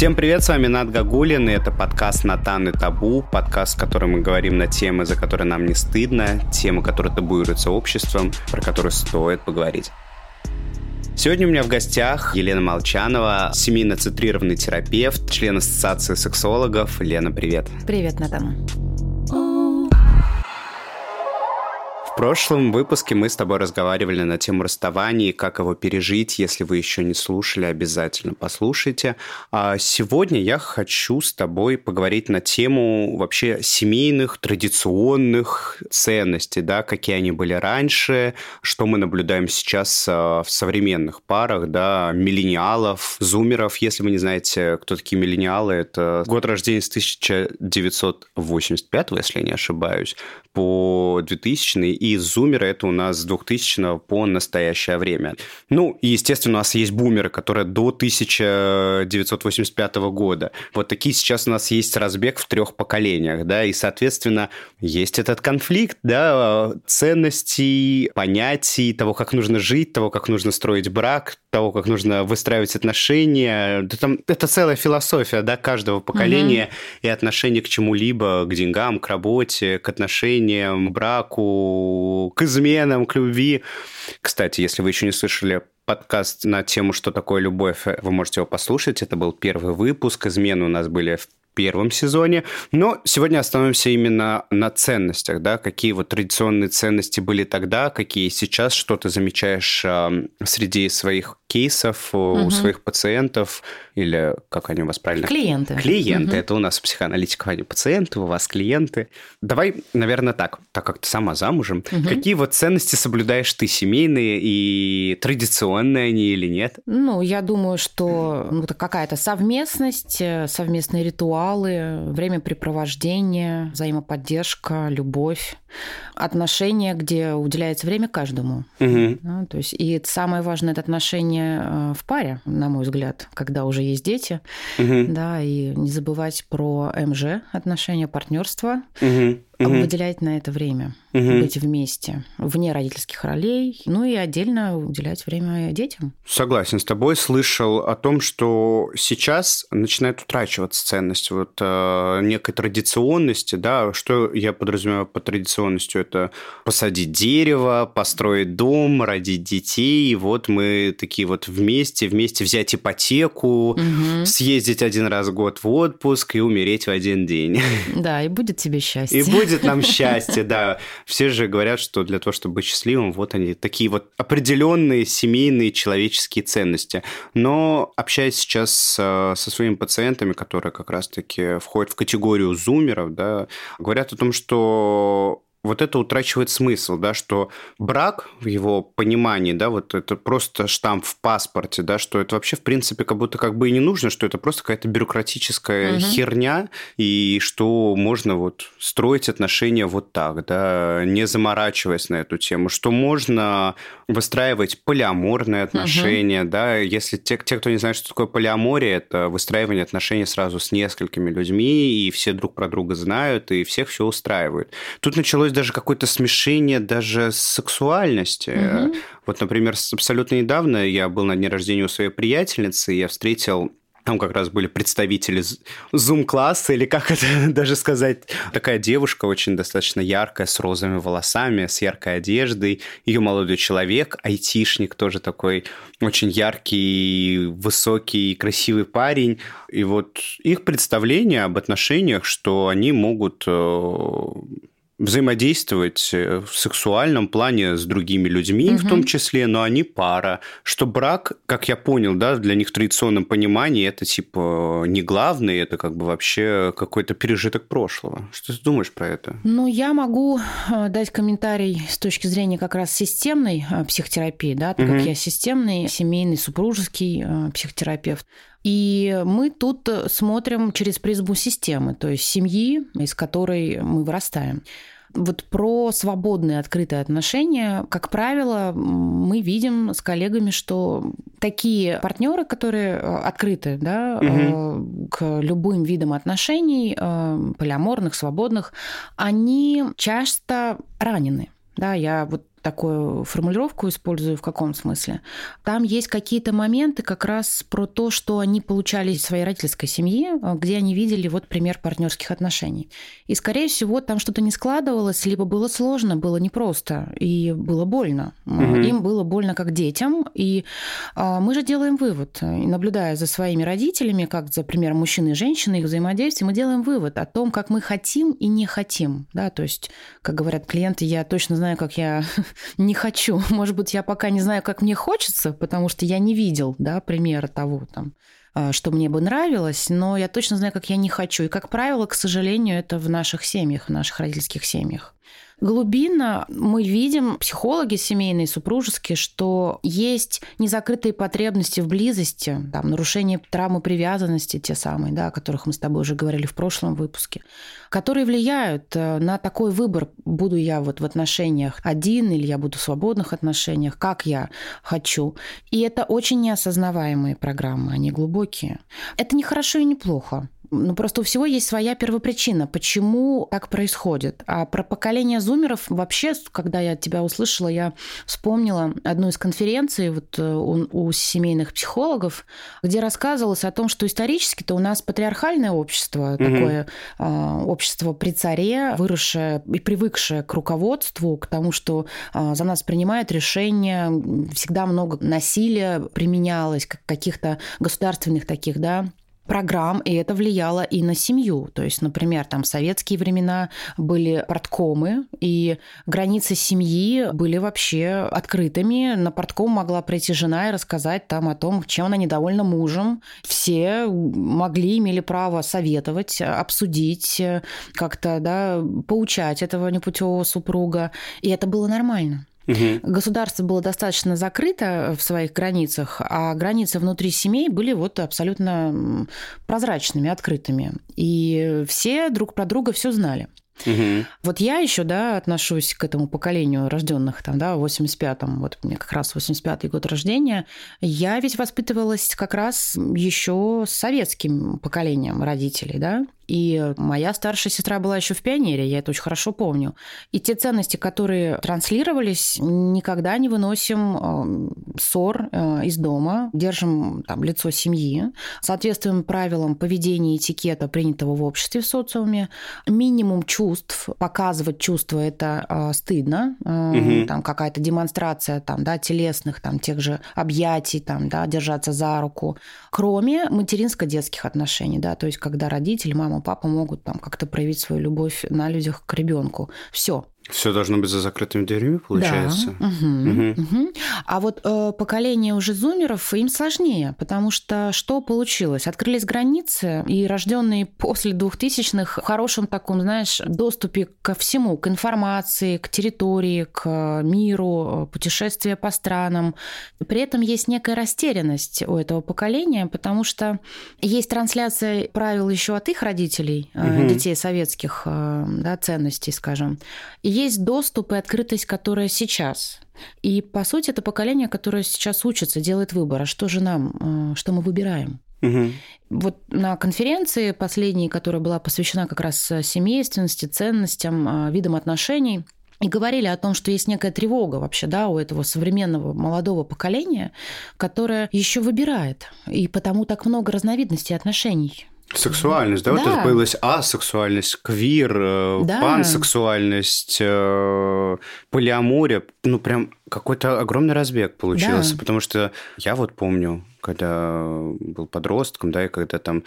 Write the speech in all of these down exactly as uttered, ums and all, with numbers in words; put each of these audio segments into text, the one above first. Всем привет, с вами Нат Гагулин, и это подкаст «Натан и табу», подкаст, в котором мы говорим на темы, за которые нам не стыдно, темы, которые табуируются обществом, про которые стоит поговорить. Сегодня у меня в гостях Елена Молчанова, семейно-центрированный терапевт, член Ассоциации сексологов. Лена, привет. Привет, Натан. В прошлом выпуске мы с тобой разговаривали на тему расставания и как его пережить. Если вы еще не слушали, обязательно послушайте. А сегодня я хочу с тобой поговорить на тему вообще семейных, традиционных ценностей, да, какие они были раньше, что мы наблюдаем сейчас в современных парах, да, миллениалов, зумеров. Если вы не знаете, кто такие миллениалы, это год рождения с тысяча девятьсот восемьдесят пятого, если я не ошибаюсь, по двухтысячный, и зумеры — это у нас с двухтысячного по настоящее время. Ну, и, естественно, у нас есть бумеры, которые до тысяча девятьсот восемьдесят пятого года. Вот такие сейчас у нас есть разбег в трех поколениях, да, и, соответственно, есть этот конфликт, да, ценностей, понятий, того, как нужно жить, того, как нужно строить брак, того, как нужно выстраивать отношения. Да, там, это целая философия, да, каждого поколения mm-hmm. и отношение к чему-либо, к деньгам, к работе, к отношениям, браку, к изменам, к любви. Кстати, если вы еще не слышали подкаст на тему «Что такое любовь», вы можете его послушать. Это был первый выпуск. Измены у нас были в первом сезоне. Но сегодня остановимся именно на ценностях, да, какие вот традиционные ценности были тогда, какие сейчас, что ты замечаешь э, среди своих кейсов, угу. у своих пациентов, или как они у вас правильно? Клиенты. Клиенты, угу. Это у нас у психоаналитиков они пациенты, у вас клиенты. Давай, наверное, так, так как ты сама замужем, угу. какие вот ценности соблюдаешь ты, семейные, и традиционные они или нет? Ну, я думаю, что ну, какая-то совместность, совместный ритуал, времяпрепровождение, взаимоподдержка, любовь, отношения, где уделяется время каждому. Угу. Да, то есть, и самое важное – это отношения в паре, на мой взгляд, когда уже есть дети. Угу. Да, и не забывать про эм жэ – отношения, партнерство. Угу. Mm-hmm. Выделять на это время, mm-hmm. быть вместе, вне родительских ролей, ну и отдельно уделять время детям. Согласен с тобой. Слышал о том, что сейчас начинает утрачиваться ценность вот, э, некой традиционности. Да? Что я подразумеваю под традиционностью? Это посадить дерево, построить дом, родить детей. И вот мы такие вот вместе, вместе взять ипотеку, mm-hmm. съездить один раз в год в отпуск и умереть в один день. Да, и будет тебе счастье. И будет нам счастье, да. Все же говорят, что для того, чтобы быть счастливым, вот они, такие вот определенные семейные человеческие ценности. Но общаясь сейчас со своими пациентами, которые как раз-таки входят в категорию зумеров, да, говорят о том, что вот это утрачивает смысл, да, что брак в его понимании, да, вот это просто штамп в паспорте, да, что это вообще в принципе как будто как бы и не нужно, что это просто какая-то бюрократическая угу. херня, и что можно вот строить отношения вот так, да, не заморачиваясь на эту тему, что можно выстраивать полиаморные отношения, угу. да, если те, те, кто не знает, что такое полиамория, это выстраивание отношений сразу с несколькими людьми, и все друг про друга знают, и всех все устраивает. Тут началось даже какое-то смешение даже сексуальности. Mm-hmm. Вот, например, абсолютно недавно я был на дне рождения у своей приятельницы, и я встретил... Там как раз были представители зум-класса, или как это даже сказать. Такая девушка очень достаточно яркая, с розовыми волосами, с яркой одеждой. Ее молодой человек, айтишник, тоже такой очень яркий, высокий, красивый парень. И вот их представление об отношениях, что они могут... взаимодействовать в сексуальном плане с другими людьми, угу. в том числе, но они пара. Что брак, как я понял, да, для них в традиционном понимании это типа не главное, это как бы вообще какой-то пережиток прошлого. Что ты думаешь про это? Ну, я могу дать комментарий с точки зрения как раз системной психотерапии, да, так угу. как я системный, семейный, супружеский психотерапевт. И мы тут смотрим через призму системы, то есть семьи, из которой мы вырастаем. Вот про свободные, открытые отношения, как правило, мы видим с коллегами, что такие партнеры, которые открыты, да, угу. к любым видам отношений, полиаморных, свободных, они часто ранены. Да, я вот такую формулировку использую, в каком смысле. Там есть какие-то моменты как раз про то, что они получали из своей родительской семьи, где они видели вот пример партнерских отношений. И, скорее всего, там что-то не складывалось, либо было сложно, было непросто, и было больно. Mm-hmm. Им было больно как детям. И мы же делаем вывод, наблюдая за своими родителями, как, за примером мужчины и женщины, их взаимодействие, мы делаем вывод о том, как мы хотим и не хотим. Да? То есть, как говорят клиенты, я точно знаю, как я... не хочу. Может быть, я пока не знаю, как мне хочется, потому что я не видел, да, примера того, там, что мне бы нравилось, но я точно знаю, как я не хочу. И, как правило, к сожалению, это в наших семьях, в наших родительских семьях. Глубинно мы видим, психологи семейные, супружеские, что есть незакрытые потребности в близости, там, нарушение травмы привязанности, те самые, да, о которых мы с тобой уже говорили в прошлом выпуске, которые влияют на такой выбор, буду я вот в отношениях один или я буду в свободных отношениях, как я хочу. И это очень неосознаваемые программы, они глубокие. Это не хорошо и не плохо. Ну, просто у всего есть своя первопричина, почему так происходит. А про поколение зумеров вообще, когда я тебя услышала, я вспомнила одну из конференций вот у, у семейных психологов, где рассказывалось о том, что исторически-то у нас патриархальное общество, угу. такое э, общество при царе, выросшее и привыкшее к руководству, к тому, что э, за нас принимают решения, всегда много насилия применялось, каких-то государственных таких, да, программ, и это влияло и на семью. То есть, например, там в советские времена были парткомы, и границы семьи были вообще открытыми. На партком могла прийти жена и рассказать там о том, чем она недовольна мужем. Все могли, имели право советовать, обсудить, как-то, да, поучать этого непутевого супруга. И это было нормально. Угу. Государство было достаточно закрыто в своих границах, а границы внутри семей были вот абсолютно прозрачными, открытыми. И все друг про друга все знали. Угу. Вот я еще, да, отношусь к этому поколению рожденных там, да, в восемьдесят пятом, вот мне как раз восемьдесят пятый год рождения, я ведь воспитывалась как раз еще с советским поколением родителей, да, и моя старшая сестра была еще в пионере, я это очень хорошо помню. И те ценности, которые транслировались, никогда не выносим ссор из дома, держим там лицо семьи, соответствуем правилам поведения и этикета, принятого в обществе, в социуме, минимум чувств, показывать чувства – это стыдно, угу. там какая-то демонстрация там, да, телесных, там, тех же объятий, там, да, держаться за руку, кроме материнско-детских отношений, да, то есть когда родители, мама, папа могут там как-то проявить свою любовь на людях к ребенку. Все. Все должно быть за закрытыми дверями, получается. Да. Угу. Угу. Угу. А вот э, поколение уже зумеров, им сложнее, потому что что получилось? Открылись границы, и рожденные после двухтысячных в хорошем таком, знаешь, доступе ко всему, к информации, к территории, к миру, путешествия по странам. При этом есть некая растерянность у этого поколения, потому что есть трансляция правил еще от их родителей, угу. детей советских, да, ценностей, скажем. Есть доступ и открытость, которая сейчас. И, по сути, это поколение, которое сейчас учится, делает выбор. А что же нам, что мы выбираем? Угу. Вот на конференции последней, которая была посвящена как раз семейственности, ценностям, видам отношений, и говорили о том, что есть некая тревога вообще, да, у этого современного молодого поколения, которое еще выбирает. И потому так много разновидностей отношений. Сексуальность, да? Да. Вот это появилась асексуальность, квир, да. пансексуальность, полиамория. Ну, прям какой-то огромный разбег получился. Да. Потому что я вот помню, когда был подростком, да, и когда там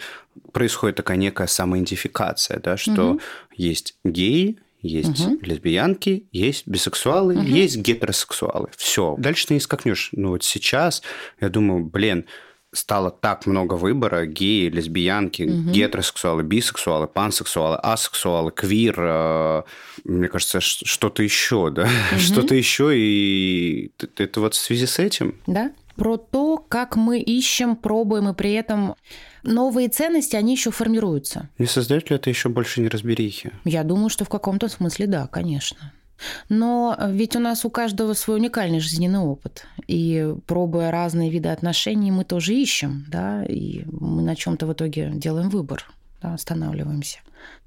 происходит такая некая самоидентификация, да, что угу. есть геи, есть угу. лесбиянки, есть бисексуалы, угу. есть гетеросексуалы. Все. Дальше ты не скакнешь. Ну, вот сейчас я думаю, блин, стало так много выбора: геи, лесбиянки, угу. гетеросексуалы, бисексуалы, пансексуалы, асексуалы, квир. Мне кажется, что-то еще, да? Угу. Что-то еще, и это вот в связи с этим. Да. Про то, как мы ищем, пробуем, и при этом новые ценности, они еще формируются. Не создает ли это еще больше неразберихи? Я думаю, что в каком-то смысле да, конечно. Но ведь у нас у каждого свой уникальный жизненный опыт. И пробуя разные виды отношений, мы тоже ищем, да, и мы на чем-то в итоге делаем выбор, да, останавливаемся.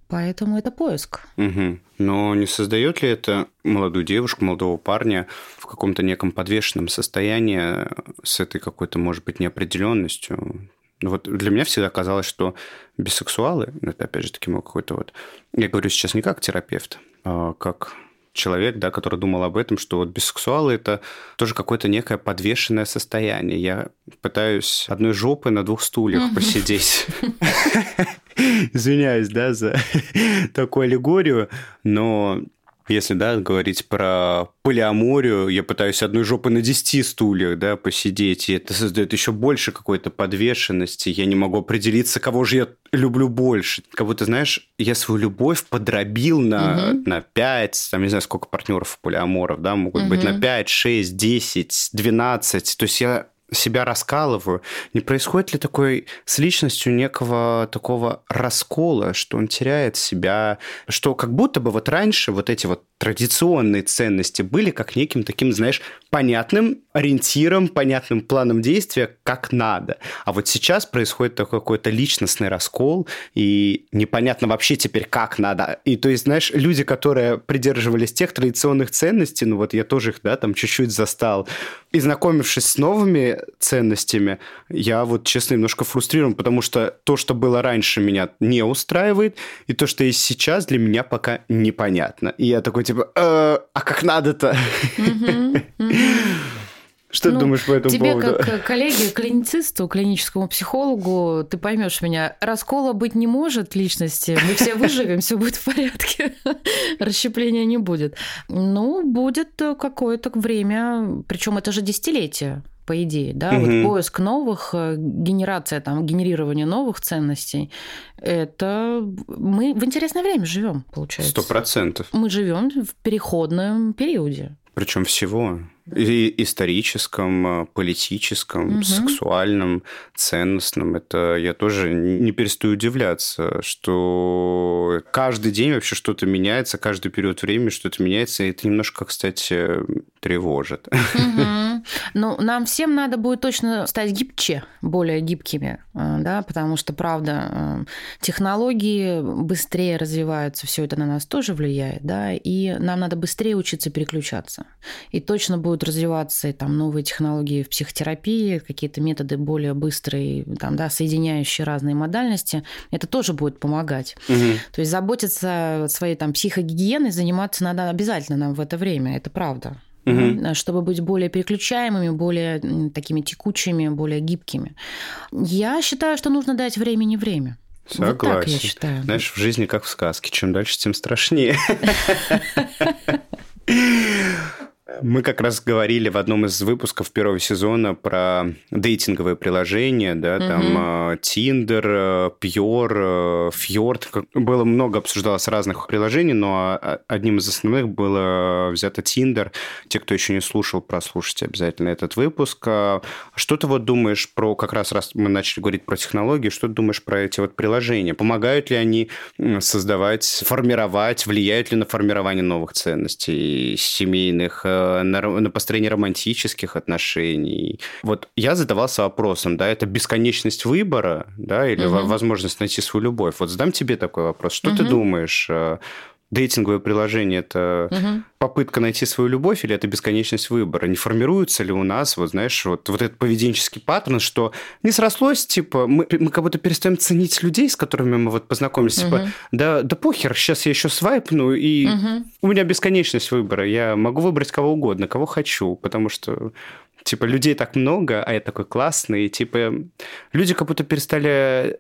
Поэтому это поиск. Угу. Но не создает ли это молодую девушку, молодого парня в каком-то неком подвешенном состоянии с этой какой-то, может быть, неопределенностью? Вот для меня всегда казалось, что бисексуалы, это опять же таки мой какой-то вот... Я говорю сейчас не как терапевт, а как человек, да, который думал об этом, что вот бисексуалы – это тоже какое-то некое подвешенное состояние. Я пытаюсь одной жопой на двух стульях посидеть. Извиняюсь, да, за такую аллегорию, но если, да, говорить про полиаморию, я пытаюсь одной жопой на десяти стульях, да, посидеть, и это создает еще больше какой-то подвешенности, я не могу определиться, кого же я люблю больше. Как будто, знаешь, я свою любовь подробил на, угу. на пять, там, не знаю, сколько партнеров полиаморов, да, могут угу. быть на пять, шесть, десять, двенадцать, то есть я... себя раскалываю. Не происходит ли такой с личностью некого такого раскола, что он теряет себя, что как будто бы вот раньше вот эти вот традиционные ценности были как неким таким, знаешь, понятным ориентиром, понятным планом действия, как надо. А вот сейчас происходит такой какой-то личностный раскол, и непонятно вообще теперь, как надо. И то есть, знаешь, люди, которые придерживались тех традиционных ценностей, ну вот я тоже их, да, там чуть-чуть застал, и знакомившись с новыми ценностями, я вот, честно, немножко фрустрирован, потому что то, что было раньше, меня не устраивает, и то, что есть сейчас, для меня пока непонятно. И я такой, типа, э, а как надо-то? Mm-hmm. Mm-hmm. Что ну, ты думаешь по этому тебе поводу? Тебе, как коллеге-клиницисту, клиническому психологу, ты поймешь меня, раскола быть не может личности, мы все выживем, все будет в порядке, расщепления не будет. Ну, будет какое-то время, причем это же десятилетие, по идее, да, угу. вот поиск новых, генерация, там, генерирование новых ценностей, это мы в интересное время живем, получается. Сто процентов. Мы живем в переходном периоде. Причем всего. И историческом, политическом, угу. сексуальном, ценностном. Это я тоже не перестаю удивляться, что каждый день вообще что-то меняется, каждый период времени что-то меняется, и это немножко, кстати, тревожит. Угу. Ну, нам всем надо будет точно стать гибче, более гибкими, да, потому что, правда, технологии быстрее развиваются, все это на нас тоже влияет, да, и нам надо быстрее учиться переключаться. И точно будет развиваться и там новые технологии в психотерапии, какие-то методы более быстрые, там, да, соединяющие разные модальности, это тоже будет помогать. Угу. То есть заботиться о своей там психогигиеной, заниматься надо обязательно нам в это время, это правда. Угу. Чтобы быть более переключаемыми, более такими текучими, более гибкими. Я считаю, что нужно дать времени время. Согласен. Вот так я считаю. Знаешь, в жизни как в сказке, чем дальше, тем страшнее. Мы как раз говорили в одном из выпусков первого сезона про дейтинговые приложения, да, mm-hmm. там Tinder, Pure, Fjord. Было много обсуждалось разных приложений, но одним из основных было взято Tinder. Те, кто еще не слушал, прослушайте обязательно этот выпуск. Что ты вот думаешь про, как раз раз мы начали говорить про технологии, что ты думаешь про эти вот приложения? Помогают ли они создавать, формировать, влияют ли на формирование новых ценностей, семейных, на построение романтических отношений. Вот я задавался вопросом, да, это бесконечность выбора, да, или угу. возможность найти свою любовь. Вот задам тебе такой вопрос. Что угу. ты думаешь, дейтинговое приложение – это угу. попытка найти свою любовь или это бесконечность выбора? Не формируется ли у нас, вот знаешь, вот, вот этот поведенческий паттерн, что не срослось, типа, мы, мы как будто перестаем ценить людей, с которыми мы вот познакомились, угу. типа, да, да похер, сейчас я еще свайпну, и угу. у меня бесконечность выбора, я могу выбрать кого угодно, кого хочу, потому что... Типа, людей так много, а я такой классный, и, типа, люди как будто перестали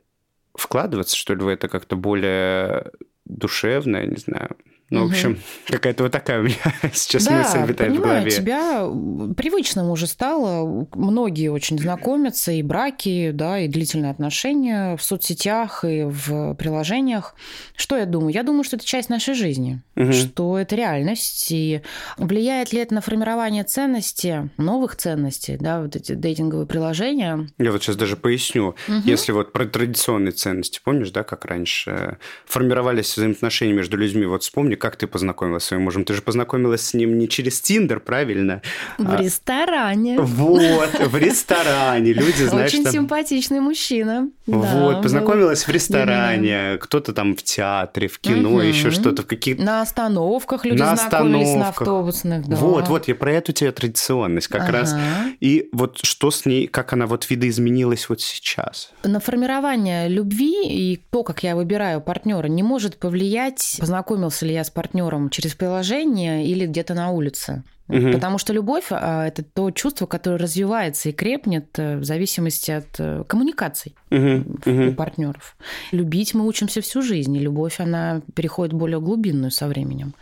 вкладываться, что ли, в это как-то более... душевная, не знаю. Ну, угу. в общем, какая-то вот такая у меня сейчас да, мысль витает в голове. Да, тебя привычным уже стало. Многие очень знакомятся, и браки, да, и длительные отношения в соцсетях, и в приложениях. Что я думаю? Я думаю, что это часть нашей жизни, угу. что это реальность. И влияет ли это на формирование ценностей, новых ценностей, да, вот эти дейтинговые приложения? Я вот сейчас даже поясню. Угу. Если вот про традиционные ценности, помнишь, да, как раньше формировались взаимоотношения между людьми, вот вспомни, как ты познакомилась с своим мужем? Ты же познакомилась с ним не через Tinder, правильно? В а... ресторане. Вот, в ресторане. Люди, знаешь, очень там... симпатичный мужчина. Вот, да, познакомилась был... в ресторане, да. Кто-то там в театре, в кино, uh-huh. еще что-то. В каких... На остановках люди на знакомились, остановках. На автобусных. Да. Вот, вот, я про эту тебе традиционность как uh-huh. раз. И вот что с ней, как она вот видоизменилась вот сейчас? На формирование любви и то, как я выбираю партнера, не может повлиять, познакомился ли я с партнером через приложение или где-то на улице. Угу. Потому что любовь – это то чувство, которое развивается и крепнет в зависимости от коммуникаций угу. у партнеров. Любить мы учимся всю жизнь, и любовь, она переходит в более глубинную со временем.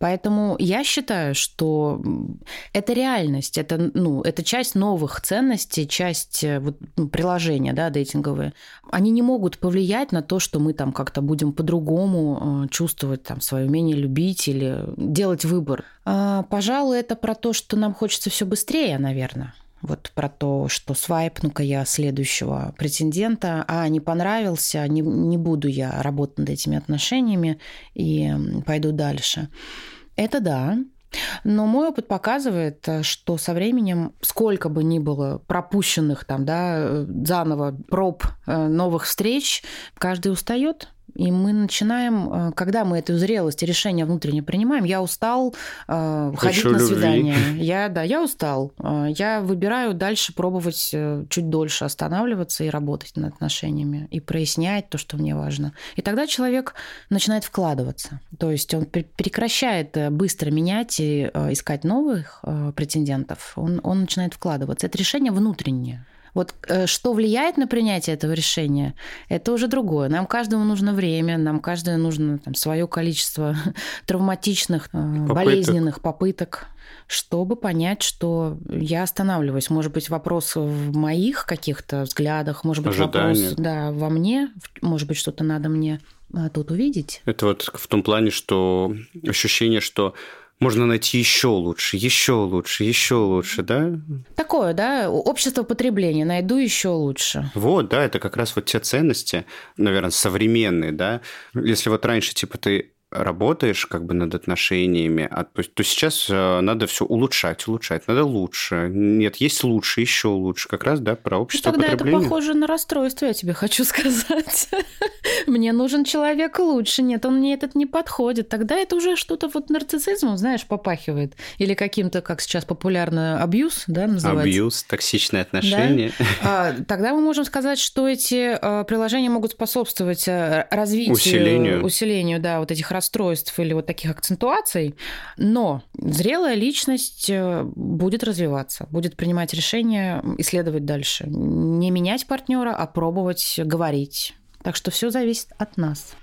Поэтому я считаю, что это реальность, это, ну, это часть новых ценностей, часть вот, ну, приложения, да, дейтинговые. Они не могут повлиять на то, что мы там как-то будем по-другому чувствовать там, свое умение любить или делать выбор. А, пожалуй, это про то, что нам хочется все быстрее, наверное. Вот про то, что свайпну-ка я следующего претендента, а не понравился, не, не буду я работать над этими отношениями и пойду дальше. Это да. Но мой опыт показывает, что со временем, сколько бы ни было пропущенных там, да, заново проб новых встреч, каждый устает. И мы начинаем, когда мы эту зрелость и решение внутренне принимаем, я устал э, ходить на свидание. Я, да, я устал. Я выбираю дальше пробовать чуть дольше останавливаться и работать над отношениями, и прояснять то, что мне важно. И тогда человек начинает вкладываться. То есть он прекращает быстро менять и искать новых претендентов. Он, он начинает вкладываться. Это решение внутреннее. Вот что влияет на принятие этого решения, это уже другое. Нам каждому нужно время, нам каждому нужно там, свое количество травматичных, попыток. болезненных попыток, чтобы понять, что я останавливаюсь. Может быть, вопрос в моих каких-то взглядах, может быть, ожидания. вопрос да, во мне, может быть, что-то надо мне тут увидеть. Это вот в том плане, что ощущение, что... Можно найти еще лучше, еще лучше, еще лучше, да? Такое, да, общество потребления, найду еще лучше. Вот, да, это как раз вот те ценности, наверное, современные, да. Если вот раньше, типа, ты работаешь как бы над отношениями, а то, то сейчас надо все улучшать, улучшать, надо лучше. Нет, есть лучше, еще лучше. Как раз, да, про общество тогда потребления. Это похоже на расстройство, я тебе хочу сказать. Мне нужен человек лучше, нет, он мне этот не подходит. Тогда это уже что-то вот нарциссизмом, знаешь, попахивает. Или каким-то, как сейчас популярно, абьюз, да, называется? Абьюз, токсичные отношения. Да? Тогда мы можем сказать, что эти приложения могут способствовать развитию, усилению, усилению да, вот этих расстройств, расстройств или вот таких акцентуаций, но зрелая личность будет развиваться, будет принимать решения, исследовать дальше. Не менять партнера, а пробовать говорить. Так что все зависит от нас.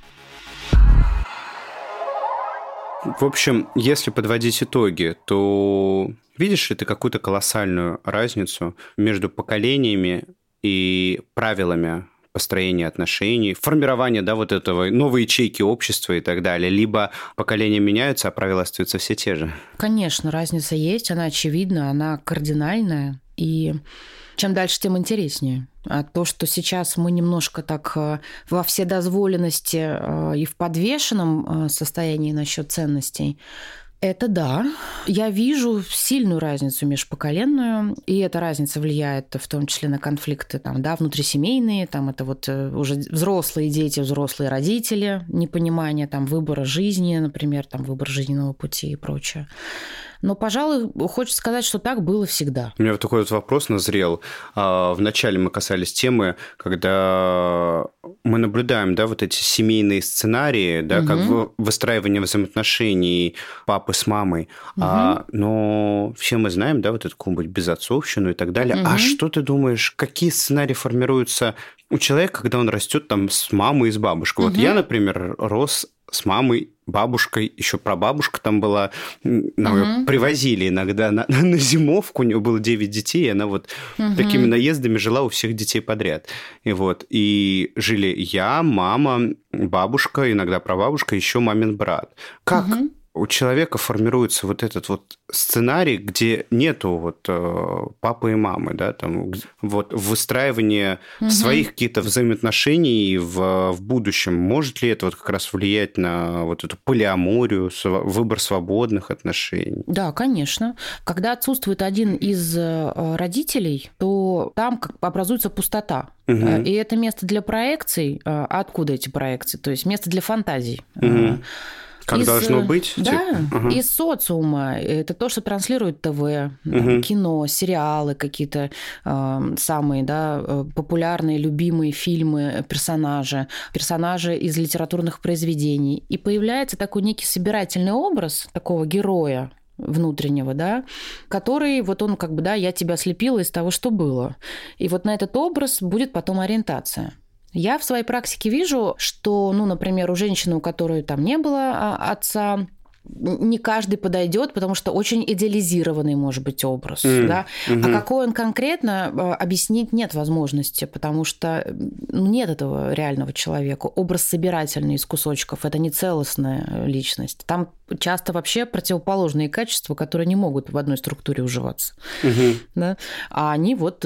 В общем, если подводить итоги, то видишь ли ты какую-то колоссальную разницу между поколениями и правилами построение отношений, формирование, да, вот этого, новые ячейки общества и так далее. Либо поколения меняются, а правила остаются все те же. Конечно, разница есть, она очевидна, она кардинальная. И чем дальше, тем интереснее. А то, что сейчас мы немножко так во вседозволенности и в подвешенном состоянии насчет ценностей, это да. Я вижу сильную разницу межпоколенную, и эта разница влияет в том числе на конфликты там, да, внутрисемейные, там это вот уже взрослые дети, взрослые родители, непонимание там, выбора жизни, например, там, выбор жизненного пути и прочее. Но, пожалуй, хочется сказать, что так было всегда. У меня вот такой вот вопрос назрел. Вначале мы касались темы, когда мы наблюдаем, да, вот эти семейные сценарии, да, угу. как выстраивание взаимоотношений папы с мамой. Угу. А, но все мы знаем, да, вот эту какую-нибудь безотцовщину и так далее. Угу. А что ты думаешь, какие сценарии формируются у человека, когда он растет там с мамой и с бабушкой? Угу. Вот я, например, рос с мамой, бабушкой, еще прабабушка там была, нам uh-huh. ее привозили иногда на, на зимовку, у нее было девять детей, и она вот uh-huh. такими наездами жила у всех детей подряд. И вот, и жили я, мама, бабушка, иногда прабабушка, еще мамин брат. Как uh-huh. у человека формируется вот этот вот сценарий, где нету вот э, папы и мамы, да, там вот выстраивание угу. своих каких-то взаимоотношений в, в будущем. Может ли это вот как раз влиять на вот эту полиаморию, выбор свободных отношений? Да, конечно. Когда отсутствует один из родителей, то там как образуется пустота. Угу. И это место для проекций. Откуда эти проекции? То есть место для фантазий. Угу. Как из, должно быть? Да, угу. из социума. Это то, что транслирует ТВ, угу. кино, сериалы какие-то, э, самые, да, популярные, любимые фильмы, персонажи, персонажи из литературных произведений. И появляется такой некий собирательный образ такого героя внутреннего, да, который вот он как бы, да, я тебя слепила из того, что было. И вот на этот образ будет потом ориентация. Я в своей практике вижу, что, ну, например, у женщины, у которой там не было отца, не каждый подойдет, потому что очень идеализированный может быть образ. Mm. Да? Mm-hmm. А какой он конкретно, объяснить нет возможности, потому что нет этого реального человека. Образ собирательный из кусочков, это не целостная личность. Там часто вообще противоположные качества, которые не могут в одной структуре уживаться. Mm-hmm. Да? А они вот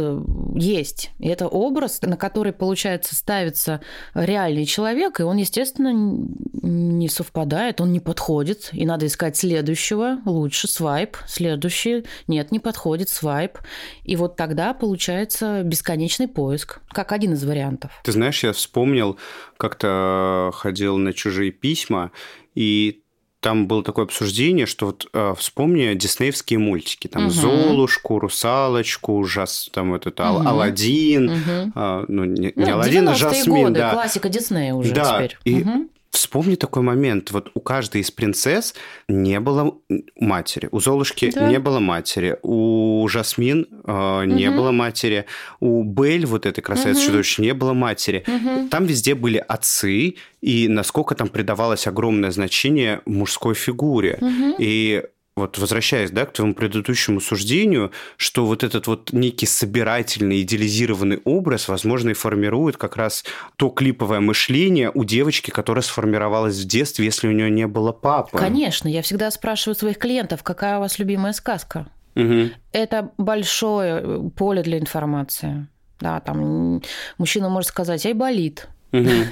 есть. И это образ, на который, получается, ставится реальный человек, и он, естественно, не совпадает, он не подходит. И надо искать следующего, лучше свайп, следующий, нет, не подходит, свайп. И вот тогда получается бесконечный поиск, как один из вариантов. Ты знаешь, я вспомнил, как-то ходил на чужие письма, и там было такое обсуждение, что вот э, вспомни диснеевские мультики, там угу. Золушку, Русалочку, Жас, там этот угу. Аладдин, угу. э, ну не, не ну, Аладдин, а Жасмин, годы, да. Классика Диснея уже да, теперь. И... Угу. Вспомни такой момент. Вот у каждой из принцесс не было матери. У Золушки да. не было матери. У Жасмин э, не угу. было матери. У Бель, вот этой красавицы-чудовища, угу. не было матери. Угу. Там везде были отцы. И насколько там придавалось огромное значение мужской фигуре. Угу. И... Вот возвращаясь, да, к твоему предыдущему суждению, что вот этот вот некий собирательный, идеализированный образ, возможно, и формирует как раз то клиповое мышление у девочки, которое сформировалось в детстве, если у нее не было папы. Конечно, я всегда спрашиваю своих клиентов, какая у вас любимая сказка? Угу. Это большое поле для информации. Да, там мужчина может сказать, ай, болит.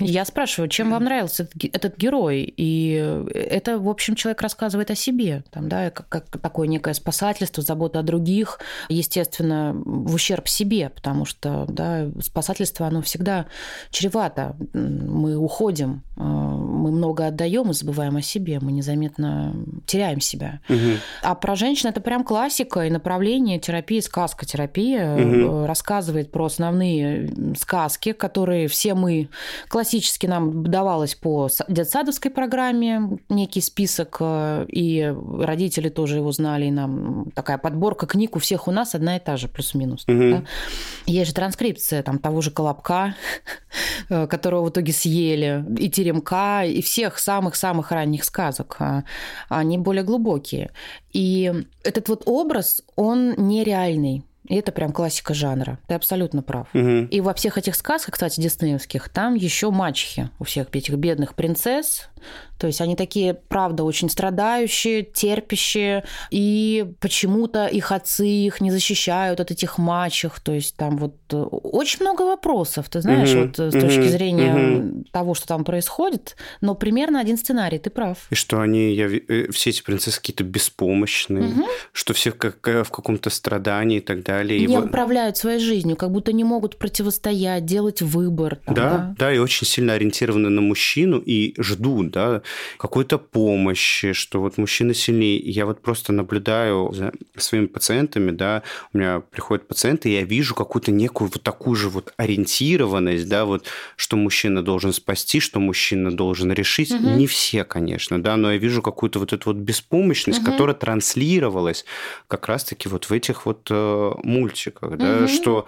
Я спрашиваю, чем вам нравился этот герой? И это, в общем, человек рассказывает о себе. Там, да, как, как такое некое спасательство, забота о других, естественно, в ущерб себе, потому что да, спасательство, оно всегда чревато. Мы уходим, мы много отдаем и забываем о себе, мы незаметно теряем себя. Угу. А про женщин это прям классика и направление терапии, сказкотерапия. Угу. Рассказывает про основные сказки, которые все мы... Классически нам давалось по детсадовской программе некий список, и родители тоже его знали, и нам такая подборка книг у всех у нас одна и та же, плюс-минус. Угу. Да? Есть же транскрипция там, того же Колобка, которого в итоге съели, и Теремка, и всех самых-самых ранних сказок. Они более глубокие. И этот вот образ, он нереальный. И это прям классика жанра. Ты абсолютно прав. Угу. И во всех этих сказках, кстати, диснеевских, там еще мачехи у всех этих бедных принцесс. То есть они такие, правда, очень страдающие, терпящие. И почему-то их отцы их не защищают от этих мачех. То есть там вот очень много вопросов, ты знаешь, угу. вот с точки угу. зрения угу. того, что там происходит. Но примерно один сценарий, ты прав. И что они, я, все эти принцессы какие-то беспомощные, угу. что все как, в каком-то страдании и так далее. Не его... управляют своей жизнью, как будто не могут противостоять, делать выбор. Там, да, да, да, и очень сильно ориентированы на мужчину и ждут, да, какой-то помощи, что вот мужчина сильнее. Я вот просто наблюдаю за своими пациентами, да, у меня приходят пациенты, и я вижу какую-то некую вот такую же вот ориентированность, да, вот, что мужчина должен спасти, что мужчина должен решить. Угу. Не все, конечно, да, но я вижу какую-то вот эту вот беспомощность, угу. которая транслировалась как раз-таки вот в этих вот... мультиках, да, угу. что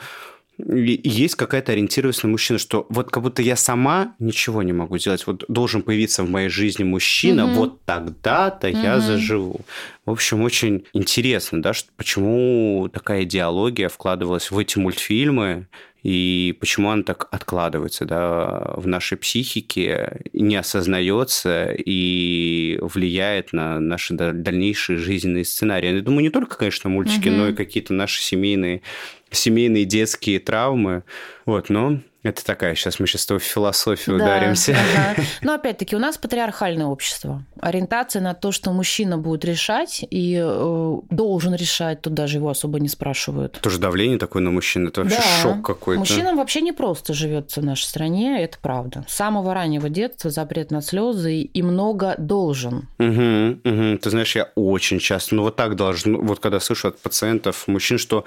есть какая-то ориентированность на мужчину, что вот как будто я сама ничего не могу делать, вот должен появиться в моей жизни мужчина, угу. вот тогда-то угу. я заживу. В общем, очень интересно, да, что, почему такая идеология вкладывалась в эти мультфильмы, и почему она так откладывается, да, в нашей психике, не осознается и влияет на наши дальнейшие жизненные сценарии. Я думаю, не только, конечно, мультики, угу. но и какие-то наши семейные, семейные детские травмы. Вот, но... Это такая, сейчас мы сейчас в философию да, ударимся. Ага. Но опять-таки у нас патриархальное общество. Ориентация на то, что мужчина будет решать и э, должен решать, тут даже его особо не спрашивают. Тоже давление такое на мужчин, это вообще да. шок какой-то. Мужчинам вообще не просто живется в нашей стране, это правда. С самого раннего детства запрет на слезы и много должен. Угу, угу. Ты знаешь, я очень часто, ну вот так должен, вот когда слышу от пациентов, мужчин, что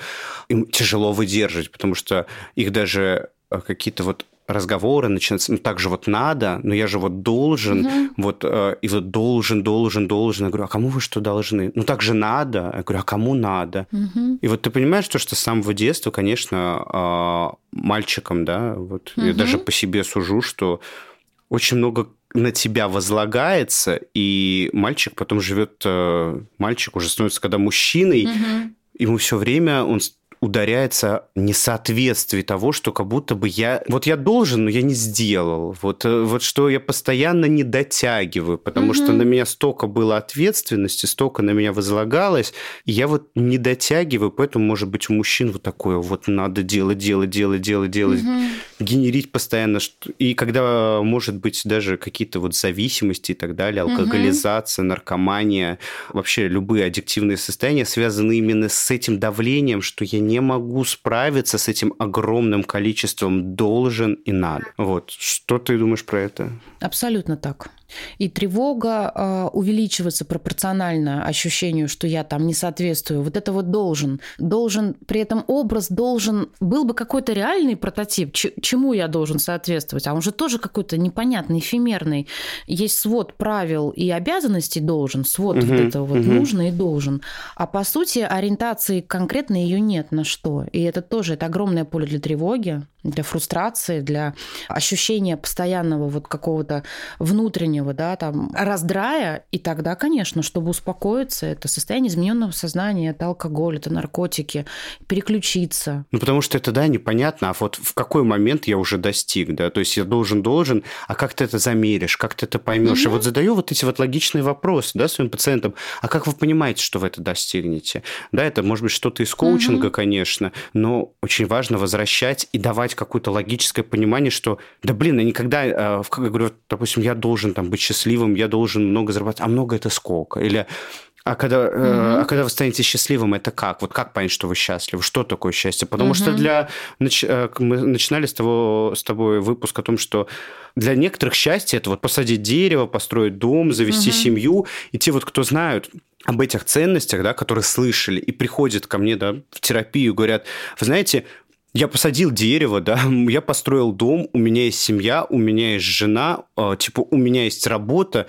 им тяжело выдержать, потому что их даже... какие-то вот разговоры начинаются, ну, так же вот надо, но я же вот должен, угу. вот, э, и вот должен, должен, должен. Я говорю, а кому вы что должны? Ну, так же надо. Я говорю, а кому надо? Угу. И вот ты понимаешь, то, что с самого детства, конечно, э, мальчикам, да, вот, угу. я даже по себе сужу, что очень много на тебя возлагается, и мальчик потом живет, э, мальчик уже становится, когда мужчиной, угу. ему все время он... ударяется несоответствие того, что как будто бы я... Вот я должен, но я не сделал. Вот, вот что я постоянно не дотягиваю, потому mm-hmm. что на меня столько было ответственности, столько на меня возлагалось, и я вот не дотягиваю, поэтому, может быть, у мужчин вот такое вот надо делать, делать, делать, делать, делать, mm-hmm. генерить постоянно. И когда, может быть, даже какие-то вот зависимости и так далее, алкоголизация, mm-hmm. наркомания, вообще любые аддиктивные состояния связаны именно с этим давлением, что я не не могу справиться с этим огромным количеством должен и надо. Вот. Что ты думаешь про это? Абсолютно так. И тревога э, увеличивается пропорционально ощущению, что я там не соответствую. Вот это вот должен. Должен, при этом образ должен... Был бы какой-то реальный прототип, ч- чему я должен соответствовать, а он же тоже какой-то непонятный, эфемерный. Есть свод правил и обязанностей должен, свод угу, вот этого вот угу. нужно и должен. А по сути ориентации конкретно ее нет на что. И это тоже это огромное поле для тревоги, для фрустрации, для ощущения постоянного вот какого-то внутреннего да, там, раздрая, и тогда, конечно, чтобы успокоиться, это состояние измененного сознания, это алкоголь, это наркотики, переключиться. Ну, потому что это, да, непонятно, а вот в какой момент я уже достиг, да, то есть я должен-должен, а как ты это замеришь, как ты это поймешь? Угу. И вот задаю вот эти вот логичные вопросы, да, своим пациентам, а как вы понимаете, что вы это достигнете? Да, это, может быть, что-то из коучинга, угу. конечно, но очень важно возвращать и давать какое-то логическое понимание, что, да, блин, я никогда, как я говорю, допустим, я должен там быть счастливым, я должен много зарабатывать. А много это сколько? Или а когда, угу. э, а когда вы станете счастливым, это как? Вот как понять, что вы счастливы? Что такое счастье? Потому угу. что для... Нач... Мы начинали с, того, с тобой выпуск о том, что для некоторых счастье – это вот посадить дерево, построить дом, завести угу. семью. И те вот, кто знают об этих ценностях, да, которые слышали, и приходят ко мне да, в терапию, говорят, вы знаете... Я посадил дерево, да, я построил дом, у меня есть семья, у меня есть жена, типа у меня есть работа.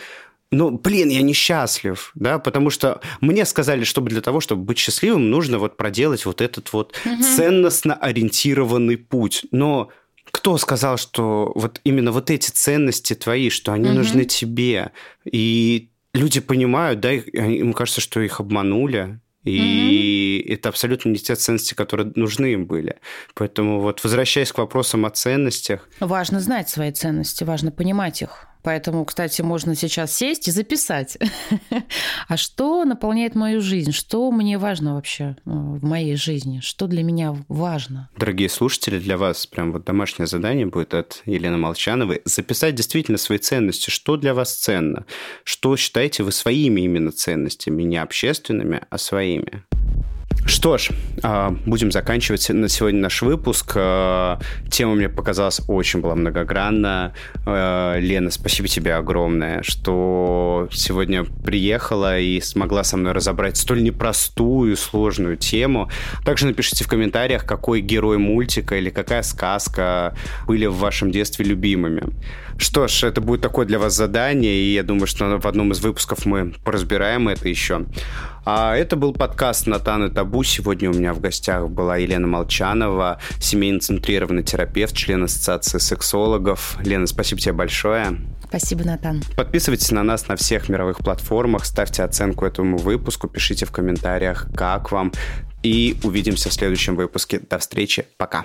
Но, блин, я несчастлив, да, потому что мне сказали, что для того, чтобы быть счастливым, нужно вот проделать вот этот вот угу. ценностно ориентированный путь. Но кто сказал, что вот именно вот эти ценности твои, что они угу. нужны тебе? И люди понимают, да, им кажется, что их обманули. И mm-hmm. это абсолютно не те ценности, которые нужны им были. Поэтому вот возвращаясь к вопросам о ценностях... Важно знать свои ценности, важно понимать их. Поэтому, кстати, можно сейчас сесть и записать. А что наполняет мою жизнь? Что мне важно вообще в моей жизни? Что для меня важно? Дорогие слушатели, для вас прям вот домашнее задание будет от Елены Молчановой. Записать действительно свои ценности. Что для вас ценно? Что считаете вы своими именно ценностями? Не общественными, а своими. Что ж, будем заканчивать на сегодня наш выпуск. Тема, мне показалась, очень была многогранна. Лена, спасибо тебе огромное, что сегодня приехала и смогла со мной разобрать столь непростую, сложную тему. Также напишите в комментариях, какой герой мультика или какая сказка были в вашем детстве любимыми. Что ж, это будет такое для вас задание, и я думаю, что в одном из выпусков мы поразбираем это еще. А это был подкаст «Натан и табу». Сегодня у меня в гостях была Елена Молчанова, семейно-центрированный терапевт, член Ассоциации сексологов. Лена, спасибо тебе большое. Спасибо, Натан. Подписывайтесь на нас на всех мировых платформах, ставьте оценку этому выпуску, пишите в комментариях, как вам. И увидимся в следующем выпуске. До встречи. Пока.